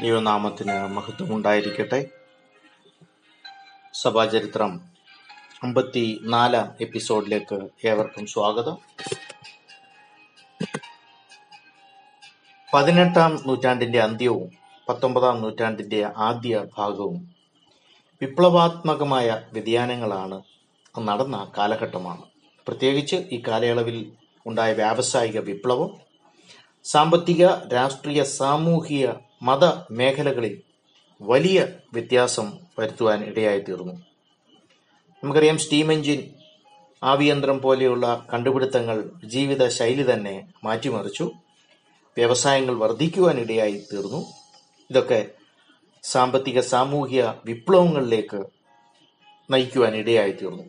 ദൈവനാമത്തിന് മഹത്വമുണ്ടായിരിക്കട്ടെ. സഭാചരിത്രം 54 എപ്പിസോഡിലേക്ക് ഏവർക്കും സ്വാഗതം. 18-ാം നൂറ്റാണ്ടിന്റെ അന്ത്യവും 19-ാം നൂറ്റാണ്ടിന്റെ ആദ്യ ഭാഗവും വിപ്ലവാത്മകമായ വ്യതിയാനങ്ങളാണ് നടന്ന കാലഘട്ടമാണ്. പ്രത്യേകിച്ച് ഈ കാലയളവിൽ ഉണ്ടായ വ്യാവസായിക വിപ്ലവം സാമ്പത്തിക, രാഷ്ട്രീയ, സാമൂഹിക, മത മേഖലകളിൽ വലിയ വ്യത്യാസം വരുത്തുവാൻ ഇടയായി തീർന്നു. നമുക്കറിയാം, സ്റ്റീം എഞ്ചിൻ, ആവിയന്ത്രം പോലെയുള്ള കണ്ടുപിടുത്തങ്ങൾ ജീവിത ശൈലി തന്നെ മാറ്റിമറിച്ചു. വ്യവസായങ്ങൾ വർദ്ധിക്കുവാൻ ഇടയായി തീർന്നു. ഇതൊക്കെ സാമ്പത്തിക, സാമൂഹിക വിപ്ലവങ്ങളിലേക്ക് നയിക്കുവാൻ ഇടയായി തീർന്നു.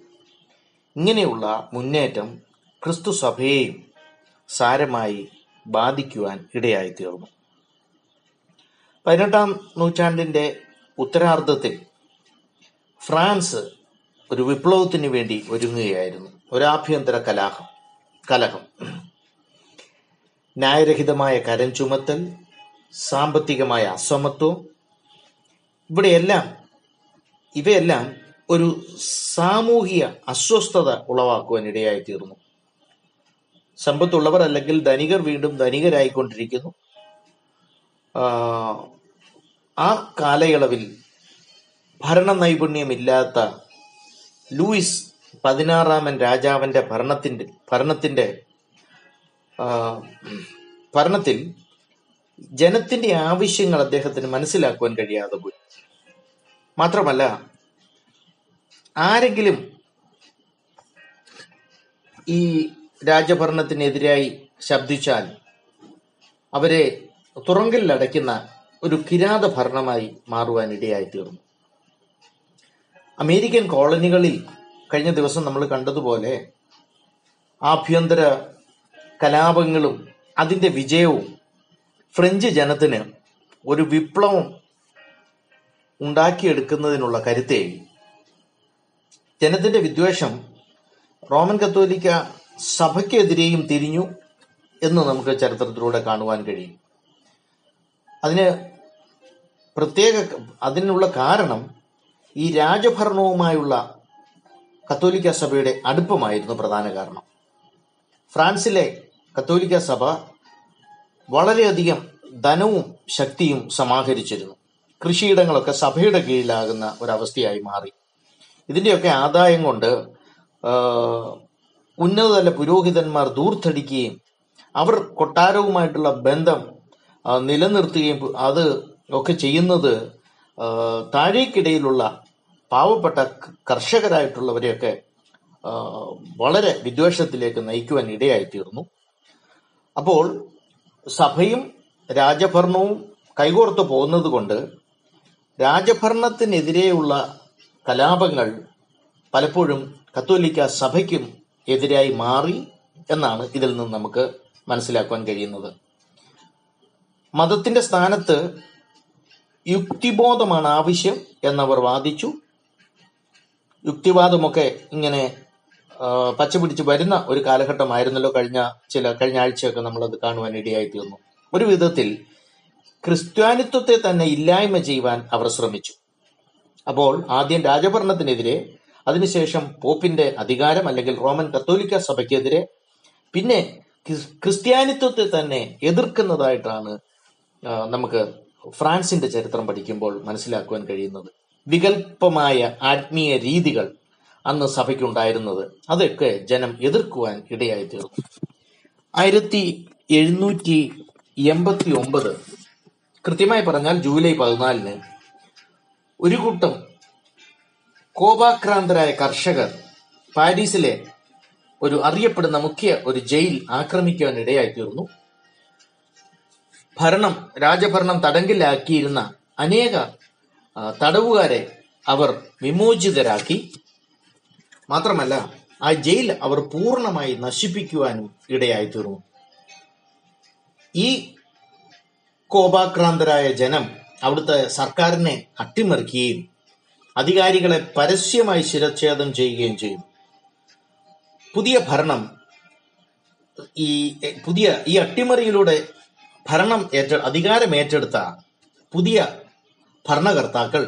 ഇങ്ങനെയുള്ള മുന്നേറ്റം ക്രിസ്തു സഭയെയും സാരമായി ബാധിക്കുവാൻ ഇടയായി തീർന്നു. 18-ാം നൂറ്റാണ്ടിന്റെ ഉത്തരാർദ്ധത്തിൽ ഫ്രാൻസ് ഒരു വിപ്ലവത്തിന് വേണ്ടി ഒരുങ്ങുകയായിരുന്നു. ഒരാഭ്യന്തര കലഹം, ന്യായരഹിതമായ കരം ചുമത്തൽ, സാമ്പത്തികമായ അസമത്വം, ഇവയെല്ലാം ഒരു സാമൂഹിക അസ്വസ്ഥത ഉളവാക്കുവാൻ ഇടയായി തീർന്നു. സമ്പത്തുള്ളവർ അല്ലെങ്കിൽ ധനികർ വീണ്ടും ധനികരായിക്കൊണ്ടിരിക്കുന്നു. ആ കാലയളവിൽ ഭരണ നൈപുണ്യമില്ലാത്ത ലൂയിസ് 16-ാമൻ രാജാവിൻ്റെ ഭരണത്തിൽ ജനത്തിൻ്റെ ആവശ്യങ്ങൾ അദ്ദേഹത്തിന് മനസ്സിലാക്കുവാൻ കഴിയാതെ പോയി. മാത്രമല്ല, ആരെങ്കിലും ഈ രാജഭരണത്തിനെതിരായി ശബ്ദിച്ചാൽ അവരെ തുറങ്കലിലടയ്ക്കുന്ന ഒരു കിരാത ഭരണമായി മാറുവാൻ ഇടയായിത്തീർന്നു. അമേരിക്കൻ കോളനികളിൽ കഴിഞ്ഞ ദിവസം നമ്മൾ കണ്ടതുപോലെ ആഭ്യന്തര കലാപങ്ങളും അതിൻ്റെ വിജയവും ഫ്രഞ്ച് ജനത്തിന് ഒരു വിപ്ലവം ഉണ്ടാക്കിയെടുക്കുന്നതിനുള്ള കരുത്തേകി. ജനത്തിൻ്റെ വിദ്വേഷം റോമൻ കത്തോലിക്ക സഭയ്ക്കെതിരെയും തിരിഞ്ഞു എന്ന് നമുക്ക് ചരിത്രത്തിലൂടെ കാണുവാൻ കഴിയും. അതിനുള്ള കാരണം ഈ രാജഭരണവുമായുള്ള കത്തോലിക്ക സഭയുടെ അടുപ്പമായിരുന്നു പ്രധാന കാരണം. ഫ്രാൻസിലെ കത്തോലിക്ക സഭ വളരെയധികം ധനവും ശക്തിയും സമാഹരിച്ചിരുന്നു. കൃഷിയിടങ്ങളൊക്കെ സഭയുടെ കീഴിലാകുന്ന ഒരവസ്ഥയായി മാറി. ഇതിൻ്റെയൊക്കെ ആദായം കൊണ്ട് ഉന്നതതല പുരോഹിതന്മാർ ദൂർത്തടിക്കുകയും അവർ കൊട്ടാരവുമായിട്ടുള്ള ബന്ധം നിലനിർത്തുകയും അത് ഒക്കെ ചെയ്യുന്നത് താഴേക്കിടയിലുള്ള പാവപ്പെട്ട കർഷകരായിട്ടുള്ളവരെയൊക്കെ വളരെ വിദ്വേഷത്തിലേക്ക് നയിക്കുവാൻ ഇടയായിത്തീർന്നു. അപ്പോൾ സഭയും രാജഭരണവും കൈകോർത്ത് പോകുന്നത് കൊണ്ട് രാജഭരണത്തിനെതിരെയുള്ള കലാപങ്ങൾ പലപ്പോഴും കത്തോലിക്ക സഭയ്ക്കും എതിരായി മാറി എന്നാണ് ഇതിൽ നിന്ന് നമുക്ക് മനസ്സിലാക്കുവാൻ കഴിയുന്നത്. മതത്തിന്റെ സ്ഥാനത്ത് യുക്തിബോധമാണ് ആവശ്യം എന്നവർ വാദിച്ചു. യുക്തിവാദമൊക്കെ ഇങ്ങനെ പച്ചപിടിച്ച് വരുന്ന ഒരു കാലഘട്ടമായിരുന്നല്ലോ കഴിഞ്ഞ ആഴ്ചയൊക്കെ നമ്മളത് കാണുവാൻ ഇടയായി തീർന്നു. ഒരു വിധത്തിൽ ക്രിസ്ത്യാനിത്വത്തെ തന്നെ ഇല്ലായ്മ ചെയ്യുവാൻ അവർ ശ്രമിച്ചു. അപ്പോൾ ആദ്യം രാജഭരണത്തിനെതിരെ, അതിനുശേഷം പോപ്പിന്റെ അധികാരം അല്ലെങ്കിൽ റോമൻ കത്തോലിക്ക സഭയ്ക്കെതിരെ, പിന്നെ ക്രിസ്ത്യാനിത്വത്തെ തന്നെ എതിർക്കുന്നതായിട്ടാണ് നമുക്ക് ഫ്രാൻസിന്റെ ചരിത്രം പഠിക്കുമ്പോൾ മനസ്സിലാക്കുവാൻ കഴിയുന്നത്. വികല്പമായ ആത്മീയ രീതികൾ അന്ന് സഭയ്ക്കുണ്ടായിരുന്നത്, അതൊക്കെ ജനം എതിർക്കുവാൻ ഇടയായി തീർന്നു. 1789, കൃത്യമായി പറഞ്ഞാൽ ജൂലൈ 14-ന്, ഒരു കൂട്ടം കോപാക്രാന്തരായ കർഷകർ പാരീസിലെ ഒരു അറിയപ്പെടുന്ന ഒരു ജയിൽ ആക്രമിക്കുവാൻ ഇടയായി തീർന്നു. രാജഭരണം തടങ്കലിലാക്കിയിരുന്ന അനേക തടവുകാരെ അവർ വിമോചിതരാക്കി. മാത്രമല്ല, ആ ജയിൽ അവർ പൂർണ്ണമായി നശിപ്പിക്കുവാനും ഇടയായി തീർന്നു. ഈ കോപാക്രാന്തരായ ജനം അവിടുത്തെ സർക്കാരിനെ അട്ടിമറിക്കുകയും അധികാരികളെ പരസ്യമായി ശിരച്ഛേദം ചെയ്യുകയും ചെയ്തു. ഈ അട്ടിമറിയിലൂടെ അധികാരം ഏറ്റെടുത്ത പുതിയ ഭരണകർത്താക്കൾ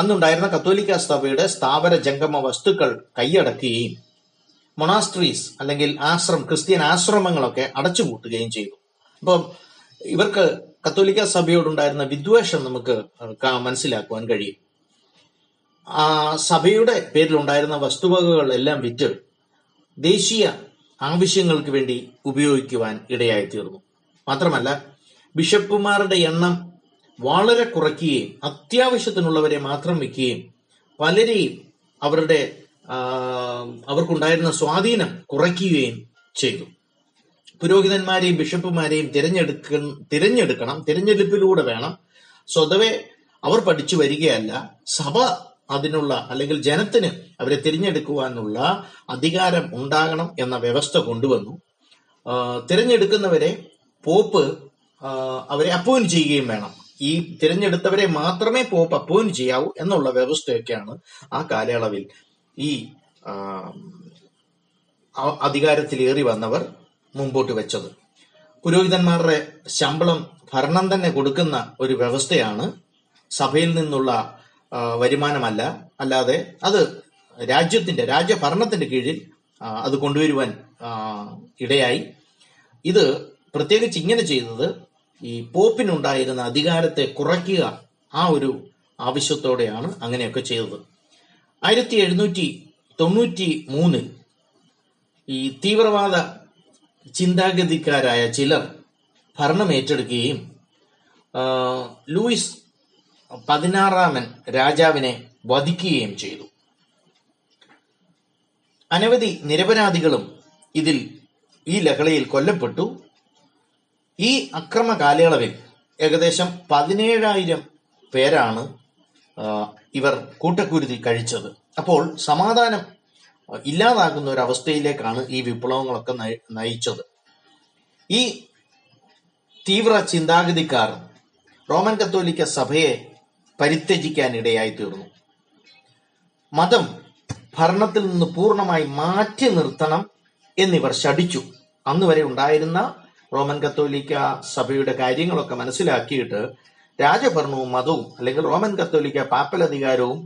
അന്നുണ്ടായിരുന്ന കത്തോലിക്ക സഭയുടെ സ്ഥാപന ജംഗമ വസ്തുക്കൾ കൈയടക്കുകയും മൊണാസ്ട്രീസ് അല്ലെങ്കിൽ ക്രിസ്ത്യൻ ആശ്രമങ്ങളൊക്കെ അടച്ചുപൂട്ടുകയും ചെയ്തു. അപ്പം ഇവർക്ക് കത്തോലിക്ക സഭയോടുണ്ടായിരുന്ന വിദ്വേഷം നമുക്ക് മനസ്സിലാക്കുവാൻ കഴിയും. ആ സഭയുടെ പേരിലുണ്ടായിരുന്ന വസ്തുവകകൾ എല്ലാം വിറ്റ് ദേശീയ ആവശ്യങ്ങൾക്ക് വേണ്ടി ഉപയോഗിക്കുവാൻ ഇടയായിത്തീർന്നു. മാത്രമല്ല ബിഷപ്പുമാരുടെ എണ്ണം വളരെ കുറയ്ക്കുകയും അത്യാവശ്യത്തിനുള്ളവരെ മാത്രം വയ്ക്കുകയും പലരെയും അവർക്കുണ്ടായിരുന്ന സ്വാധീനം കുറയ്ക്കുകയും ചെയ്തു. പുരോഹിതന്മാരെയും ബിഷപ്പുമാരെയും തിരഞ്ഞെടുപ്പിലൂടെ വേണം, സ്വതവേ അവർ പഠിച്ചു വരികയല്ല, സഭ അതിനുള്ള അല്ലെങ്കിൽ ജനത്തിന് അവരെ തിരഞ്ഞെടുക്കുവാനുള്ള അധികാരം ഉണ്ടാകണം എന്ന വ്യവസ്ഥ കൊണ്ടുവന്നു. തിരഞ്ഞെടുക്കുന്നവരെ പോപ്പ് അവരെ അപ്പോയിന്റ് ചെയ്യുകയും വേണം. ഈ തിരഞ്ഞെടുത്തവരെ മാത്രമേ പോപ്പ് അപ്പോയിന്റ് ചെയ്യാവൂ എന്നുള്ള വ്യവസ്ഥയൊക്കെയാണ് ആ കാലയളവിൽ ഈ അധികാരത്തിലേറി വന്നവർ മുമ്പോട്ട് വെച്ചത്. പുരോഹിതന്മാരുടെ ശമ്പളം ഭരണം തന്നെ കൊടുക്കുന്ന ഒരു വ്യവസ്ഥയാണ്, സഭയിൽ നിന്നുള്ള വരുമാനമല്ല, അല്ലാതെ അത് രാജ്യഭരണത്തിന്റെ കീഴിൽ അത് കൊണ്ടുവരുവാൻ ഇടയായി. ഇത് പ്രത്യേകിച്ച് ഇങ്ങനെ ചെയ്തത് ഈ പോപ്പിനുണ്ടായിരുന്ന അധികാരത്തെ കുറയ്ക്കുക, ആ ഒരു ആവശ്യത്തോടെയാണ് അങ്ങനെയൊക്കെ ചെയ്തത്. 1793 ഈ തീവ്രവാദ ചിന്താഗതിക്കാരായ ചിലർ ഭരണമേറ്റെടുക്കുകയും ലൂയിസ് 16-ാമൻ രാജാവിനെ വധിക്കുകയും ചെയ്തു. അനവധി നിരപരാധികളും ഈ ലഹളയിൽ കൊല്ലപ്പെട്ടു. ഈ അക്രമ കാലയളവിൽ ഏകദേശം 17,000 പേരാണ് ഇവർ കൂട്ടക്കുരുതി കഴിച്ചത്. അപ്പോൾ സമാധാനം ഇല്ലാതാകുന്ന ഒരു അവസ്ഥയിലേക്കാണ് ഈ വിപ്ലവങ്ങളൊക്കെ നയിച്ചത്. ഈ തീവ്ര ചിന്താഗതിക്കാർ റോമൻ കത്തോലിക്ക സഭയെ പരിത്യജിക്കാനിടയായി തീർന്നു. മതം ഭരണത്തിൽ നിന്ന് പൂർണ്ണമായി മാറ്റി നിർത്തണം എന്നിവർ ശഠിച്ചു. അന്നുവരെ ഉണ്ടായിരുന്ന റോമൻ കത്തോലിക്ക സഭയുടെ കാര്യങ്ങളൊക്കെ മനസ്സിലാക്കിയിട്ട് രാജഭരണവും മതവും അല്ലെങ്കിൽ റോമൻ കത്തോലിക്ക പാപ്പലധികാരവും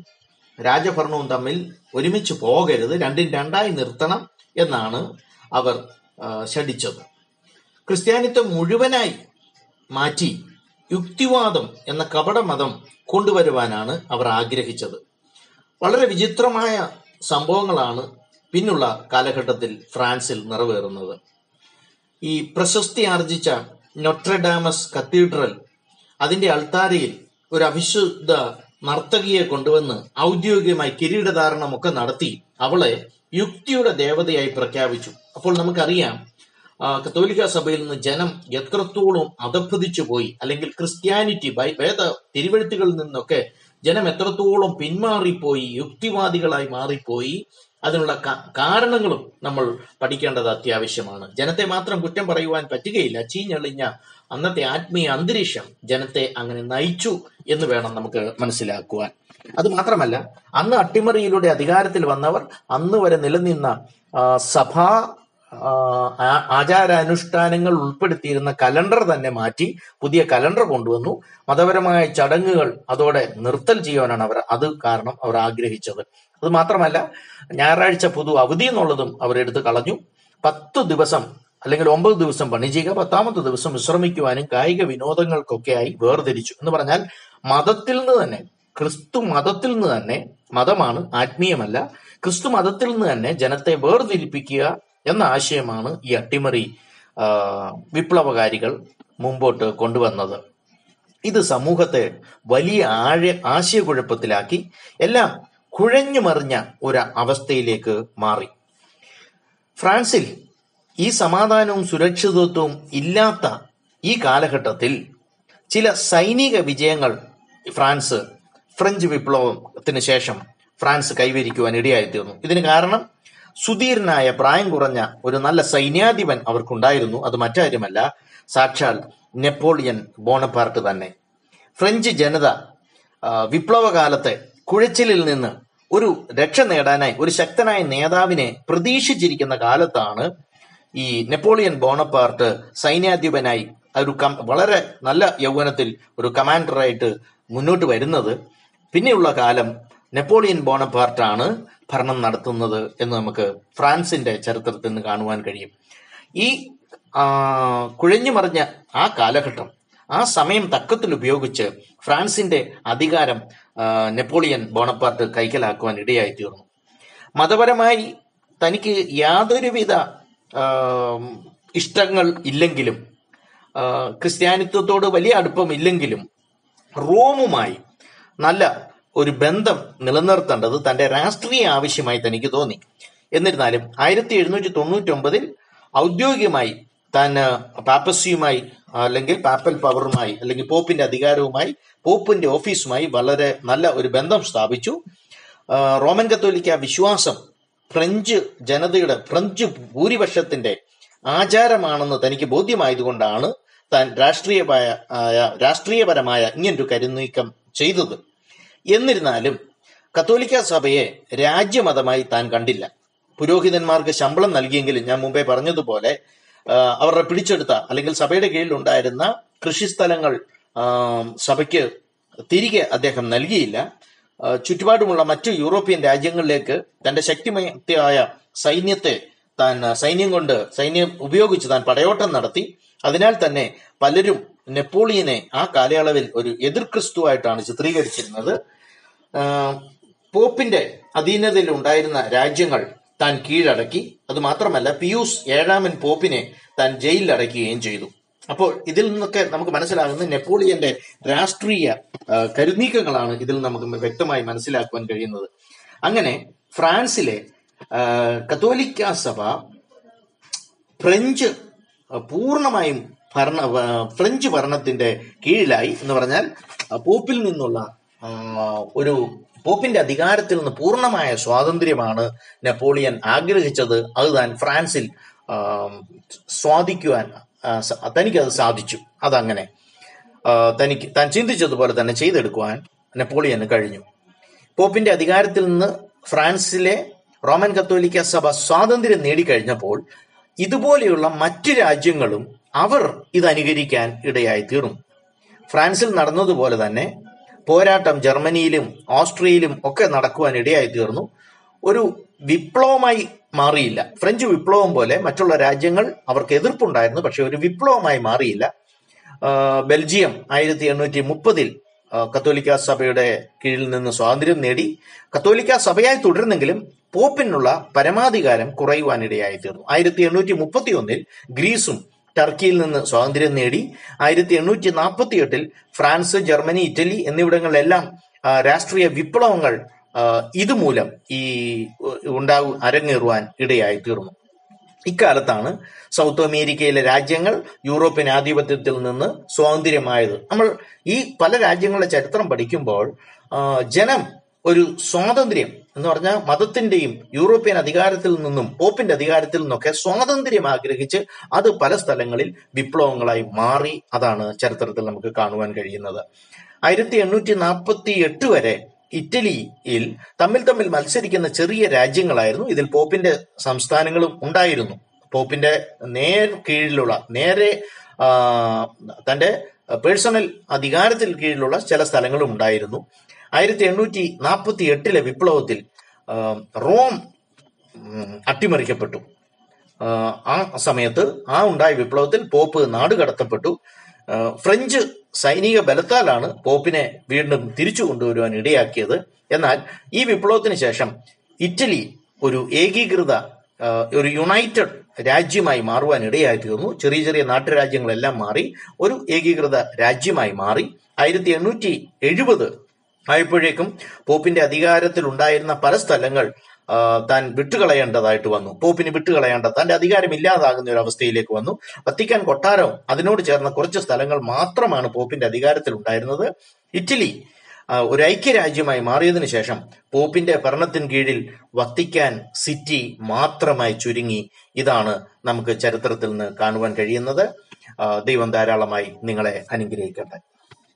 രാജഭരണവും തമ്മിൽ ഒരുമിച്ച് പോകരുത്, രണ്ടും രണ്ടായി നിർത്തണം എന്നാണ് അവർ ശഠിച്ചത്. ക്രിസ്ത്യാനിത്വം മുഴുവനായി മാറ്റി യുക്തിവാദം എന്ന കപടമതം കൊണ്ടുവരുവാനാണ് അവർ ആഗ്രഹിച്ചത്. വളരെ വിചിത്രമായ സംഭവങ്ങളാണ് പിന്നുള്ള കാലഘട്ടത്തിൽ ഫ്രാൻസിൽ നിറവേറുന്നത്. ഈ പ്രശസ്തി ആർജിച്ച നൊട്രഡാമസ് കത്തീഡ്രൽ, അതിന്റെ അൾത്താരയിൽ ഒരു അവിശുദ്ധ നർത്തകിയെ കൊണ്ടുവന്ന് ഔദ്യോഗികമായി കിരീടധാരണമൊക്കെ നടത്തി അവളെ യുക്തിയുടെ ദേവതയായി പ്രഖ്യാപിച്ചു. അപ്പോൾ നമുക്കറിയാം കത്തോലിക്ക സഭയിൽ നിന്ന് ജനം എത്രത്തോളം അധപ്പതിച്ചു പോയി, അല്ലെങ്കിൽ ക്രിസ്ത്യാനിറ്റി വേദ തിരുവെഴുത്തുകളിൽ നിന്നൊക്കെ ജനം എത്രത്തോളം പിന്മാറിപ്പോയി, യുക്തിവാദികളായി മാറിപ്പോയി. അതിനുള്ള കാരണങ്ങളും നമ്മൾ പഠിക്കേണ്ടത് അത്യാവശ്യമാണ്. ജനത്തെ മാത്രം കുറ്റം പറയുവാൻ പറ്റുകയില്ല. ചീഞ്ഞളിഞ്ഞ അന്നത്തെ ആത്മീയ അന്തരീക്ഷം ജനത്തെ അങ്ങനെ നയിച്ചു എന്ന് വേണം നമുക്ക് മനസ്സിലാക്കുവാൻ. അത് മാത്രമല്ല, അന്ന് അട്ടിമറിയിലൂടെ അധികാരത്തിൽ വന്നവർ അന്ന് വരെ നിലനിന്ന സഭാ ആചാരാനുഷ്ഠാനങ്ങൾ ഉൾപ്പെടുത്തിയിരുന്ന കലണ്ടർ തന്നെ മാറ്റി പുതിയ കലണ്ടർ കൊണ്ടുവന്നു. മതപരമായ ചടങ്ങുകൾ അതോടെ നിർത്തൽ ചെയ്യുവാനാണ് അവർ ആഗ്രഹിച്ചത്. അത് മാത്രമല്ല, ഞായറാഴ്ച പൊതു അവധി എന്നുള്ളതും അവരെടുത്ത് കളഞ്ഞു. 10 ദിവസം അല്ലെങ്കിൽ 9 ദിവസം പണി ചെയ്യുക, 10ാമത്തെ ദിവസം വിശ്രമിക്കുവാനും കായിക വിനോദങ്ങൾക്കൊക്കെയായി വേർതിരിച്ചു. എന്ന് പറഞ്ഞാൽ മതത്തിൽ നിന്ന് തന്നെ, ക്രിസ്തു മതത്തിൽ നിന്ന് തന്നെ, മതമാണ് ആത്മീയമല്ല, ക്രിസ്തു മതത്തിൽ നിന്ന് തന്നെ ജനത്തെ വേർതിരിപ്പിക്കുക എന്ന ആശയമാണ് ഈ അട്ടിമറി വിപ്ലവകാരികൾ മുമ്പോട്ട് കൊണ്ടുവന്നത്. ഇത് സമൂഹത്തെ വലിയ ആശയക്കുഴപ്പത്തിലാക്കി എല്ലാം കുഴഞ്ഞു മറിഞ്ഞ ഒരു അവസ്ഥയിലേക്ക് മാറി. ഫ്രാൻസിൽ ഈ സമാധാനവും സുരക്ഷിതത്വവും ഇല്ലാത്ത ഈ കാലഘട്ടത്തിൽ ചില സൈനിക വിജയങ്ങൾ ഫ്രഞ്ച് വിപ്ലവത്തിന് ശേഷം ഫ്രാൻസ് കൈവരിക്കുവാൻ ഇടയായിത്തീർന്നു. ഇതിന് കാരണം സുധീരനായ പ്രായം കുറഞ്ഞ ഒരു നല്ല സൈന്യാധിപൻ അവർക്കുണ്ടായിരുന്നു. അത് മറ്റാരുമല്ല, സാക്ഷാൽ നെപ്പോളിയൻ ബോണപ്പാർട്ട് തന്നെ. ഫ്രഞ്ച് ജനത വിപ്ലവകാലത്തെ കുഴച്ചിലിൽ നിന്ന് ഒരു രക്ഷ നേടാനായി ഒരു ശക്തനായ നേതാവിനെ പ്രതീക്ഷിച്ചിരിക്കുന്ന കാലത്താണ് ഈ നെപ്പോളിയൻ ബോണപ്പാർട്ട് സൈന്യാധിപനായി അതൊരു വളരെ നല്ല യൗവനത്തിൽ ഒരു കമാൻഡറായിട്ട് മുന്നോട്ട് വരുന്നത്. പിന്നെയുള്ള കാലം നെപ്പോളിയൻ ബോണപ്പാർട്ടാണ് ഭരണം നടത്തുന്നത് എന്ന് നമുക്ക് ഫ്രാൻസിന്റെ ചരിത്രത്തിൽ നിന്ന് കാണുവാൻ കഴിയും. ഈ കുഴഞ്ഞു മറിഞ്ഞ ആ കാലഘട്ടം, ആ സമയം തക്കത്തിൽ ഉപയോഗിച്ച് ഫ്രാൻസിന്റെ അധികാരം നെപ്പോളിയൻ ബോണപ്പാർട്ട് കൈക്കലാക്കുവാൻ ഇടയായി തീർന്നു. മതപരമായി തനിക്ക് യാതൊരുവിധ ഇഷ്ടങ്ങൾ ഇല്ലെങ്കിലും, ക്രിസ്ത്യാനിത്വത്തോട് വലിയ അടുപ്പം ഇല്ലെങ്കിലും, റോമുമായി നല്ല ഒരു ബന്ധം നിലനിർത്തേണ്ടത് തൻ്റെ രാഷ്ട്രീയ ആവശ്യമായി തനിക്ക് തോന്നി. എന്നിരുന്നാലും 1799 ഔദ്യോഗികമായി താൻ പാപ്പസിയുമായി അല്ലെങ്കിൽ പാപ്പൽ പവറുമായി അല്ലെങ്കിൽ പോപ്പിന്റെ അധികാരവുമായി, പോപ്പിന്റെ ഓഫീസുമായി വളരെ നല്ല ഒരു ബന്ധം സ്ഥാപിച്ചു. റോമൻ കത്തോലിക്ക വിശ്വാസം ഫ്രഞ്ച് ജനതയുടെ, ഫ്രഞ്ച് ഭൂരിപക്ഷത്തിന്റെ ആചാരമാണെന്ന് തനിക്ക് ബോധ്യമായതുകൊണ്ടാണ് താൻ രാഷ്ട്രീയപരമായ ഇങ്ങനൊരു കരുനീക്കം ചെയ്തത്. എന്നിരുന്നാലും കത്തോലിക്ക സഭയെ രാജ്യമതമായി താൻ കണ്ടില്ല. പുരോഹിതന്മാർക്ക് ശമ്പളം നൽകിയെങ്കിലും, ഞാൻ മുമ്പേ പറഞ്ഞതുപോലെ, അവരുടെ പിടിച്ചെടുത്ത അല്ലെങ്കിൽ സഭയുടെ കീഴിൽ ഉണ്ടായിരുന്ന കൃഷിസ്ഥലങ്ങൾ സഭയ്ക്ക് തിരികെ അദ്ദേഹം നൽകിയില്ല. ചുറ്റുപാടുമുള്ള മറ്റു യൂറോപ്യൻ രാജ്യങ്ങളിലേക്ക് തന്റെ ശക്തിമയായ സൈന്യത്തെ താൻ സൈന്യം ഉപയോഗിച്ച് താൻ പടയോട്ടം നടത്തി. അതിനാൽ തന്നെ പലരും നെപ്പോളിയനെ ആ കാലയളവിൽ ഒരു എതിർ ക്രിസ്തുവായിട്ടാണ് ചിത്രീകരിച്ചിരുന്നത്. പോപ്പിന്റെ അധീനതയിൽ ഉണ്ടായിരുന്ന രാജ്യങ്ങൾ താൻ കീഴടക്കി. അതുമാത്രമല്ല, പിയൂസ് 7 പോപ്പിനെ താൻ ജയിലിലടക്കുകയും ചെയ്തു. അപ്പോൾ ഇതിൽ നിന്നൊക്കെ നമുക്ക് മനസ്സിലാകുന്നത് നെപ്പോളിയന്റെ രാഷ്ട്രീയ കരുനീക്കങ്ങളാണ് ഇതിൽ നമുക്ക് വ്യക്തമായി മനസ്സിലാക്കുവാൻ കഴിയുന്നത്. അങ്ങനെ ഫ്രാൻസിലെ കത്തോലിക്ക സഭ ഫ്രഞ്ച് പൂർണ്ണമായും ഫ്രഞ്ച് ഭരണത്തിന്റെ കീഴിലായി എന്ന് പറഞ്ഞാൽ പോപ്പിൽ നിന്നുള്ള ഒരു പോപ്പിന്റെ അധികാരത്തിൽ നിന്ന് പൂർണ്ണമായ സ്വാതന്ത്ര്യമാണ് നെപ്പോളിയൻ ആഗ്രഹിച്ചത്. അത് താൻ ഫ്രാൻസിൽ സ്വാധിക്കുവാൻ തനിക്കത് സാധിച്ചു. അതങ്ങനെ താൻ ചിന്തിച്ചതുപോലെ തന്നെ ചെയ്തെടുക്കുവാൻ നെപ്പോളിയന് കഴിഞ്ഞു. പോപ്പിന്റെ അധികാരത്തിൽ നിന്ന് ഫ്രാൻസിലെ റോമൻ കത്തോലിക്ക സഭ സ്വാതന്ത്ര്യം നേടിക്കഴിഞ്ഞപ്പോൾ ഇതുപോലെയുള്ള മറ്റ് രാജ്യങ്ങളും അവർ ഇത് അനുകരിക്കാൻ ഇടയായി തീർന്നു. ഫ്രാൻസിൽ നടന്നതുപോലെ തന്നെ പോരാട്ടം ജർമ്മനിയിലും ഓസ്ട്രിയയിലും ഒക്കെ നടക്കുവാൻ ഇടയായി തീർന്നു. ഒരു വിപ്ലവമായി മാറിയില്ല. ഫ്രഞ്ച് വിപ്ലവം പോലെ മറ്റുള്ള രാജ്യങ്ങൾ അവർക്ക് എതിർപ്പുണ്ടായിരുന്നു, പക്ഷെ ഒരു വിപ്ലവമായി മാറിയില്ല. ബെൽജിയം 1830 കത്തോലിക്ക സഭയുടെ കീഴിൽ നിന്ന് സ്വാതന്ത്ര്യം നേടി. കത്തോലിക്ക സഭയായി തുടരുന്നെങ്കിലും പോപ്പിനുള്ള പരമാധികാരം കുറയുവാനിടയായി തീർന്നു. 1831 ഗ്രീസും ടർക്കിയിൽ നിന്ന് സ്വാതന്ത്ര്യം നേടി. 1848 ഫ്രാൻസ്, ജർമ്മനി, ഇറ്റലി എന്നിവിടങ്ങളിലെല്ലാം രാഷ്ട്രീയ വിപ്ലവങ്ങൾ ഇതുമൂലം അരങ്ങേറുവാൻ ഇടയായി തീർന്നു. ഇക്കാലത്താണ് സൗത്ത് അമേരിക്കയിലെ രാജ്യങ്ങൾ യൂറോപ്യൻ ആധിപത്യത്തിൽ നിന്ന് സ്വാതന്ത്ര്യമായത്. നമ്മൾ ഈ പല രാജ്യങ്ങളുടെ ചരിത്രം പഠിക്കുമ്പോൾ ജനം ഒരു സ്വാതന്ത്ര്യം എന്ന് പറഞ്ഞാൽ മതത്തിന്റെയും യൂറോപ്യൻ അധികാരത്തിൽ നിന്നും പോപ്പിന്റെ അധികാരത്തിൽ നിന്നൊക്കെ സ്വാതന്ത്ര്യം ആഗ്രഹിച്ച് അത് പല സ്ഥലങ്ങളിൽ വിപ്ലവങ്ങളായി മാറി. അതാണ് ചരിത്രത്തിൽ നമുക്ക് കാണുവാൻ കഴിയുന്നത്. 1848 വരെ ഇറ്റലിയിൽ തമ്മിൽ മത്സരിക്കുന്ന ചെറിയ രാജ്യങ്ങളായിരുന്നു. ഇതിൽ പോപ്പിന്റെ സംസ്ഥാനങ്ങളും ഉണ്ടായിരുന്നു. പോപ്പിന്റെ നേരെ തന്റെ പേഴ്സണൽ അധികാരത്തിൽ കീഴിലുള്ള ചില സ്ഥലങ്ങളും ഉണ്ടായിരുന്നു. 1848 വിപ്ലവത്തിൽ റോം അട്ടിമറിക്കപ്പെട്ടു. ആ സമയത്ത് ഉണ്ടായ വിപ്ലവത്തിൽ പോപ്പ് നാടുകടത്തപ്പെട്ടു. ഫ്രഞ്ച് സൈനിക ബലത്താലാണ് പോപ്പിനെ വീണ്ടും തിരിച്ചു കൊണ്ടുവരുവാൻ ഇടയാക്കിയത്. എന്നാൽ ഈ വിപ്ലവത്തിന് ശേഷം ഇറ്റലി ഒരു ഏകീകൃത, ഒരു യുണൈറ്റഡ് രാജ്യമായി മാറുവാൻ ഇടയായി തീർന്നു. ചെറിയ ചെറിയ നാട്ടുരാജ്യങ്ങളെല്ലാം മാറി ഒരു ഏകീകൃത രാജ്യമായി മാറി. 1870 ആയപ്പോഴേക്കും പോപ്പിന്റെ അധികാരത്തിൽ ഉണ്ടായിരുന്ന പല സ്ഥലങ്ങൾ താൻ വിട്ടുകളയേണ്ടതായിട്ട് വന്നു. പോപ്പിന് തന്റെ അധികാരം ഇല്ലാതാകുന്ന ഒരു അവസ്ഥയിലേക്ക് വന്നു. വത്തിക്കാൻ കൊട്ടാരവും അതിനോട് ചേർന്ന കുറച്ച് സ്ഥലങ്ങൾ മാത്രമാണ് പോപ്പിന്റെ അധികാരത്തിൽ ഉണ്ടായിരുന്നത്. ഇറ്റലി ഒരു ഐക്യരാജ്യമായി മാറിയതിനു ശേഷം പോപ്പിന്റെ ഭരണത്തിന് കീഴിൽ വത്തിക്കാൻ സിറ്റി മാത്രമായി ചുരുങ്ങി. ഇതാണ് നമുക്ക് ചരിത്രത്തിൽ നിന്ന് കാണുവാൻ കഴിയുന്നത്. ദൈവം ധാരാളമായി നിങ്ങളെ അനുഗ്രഹിക്കട്ടെ.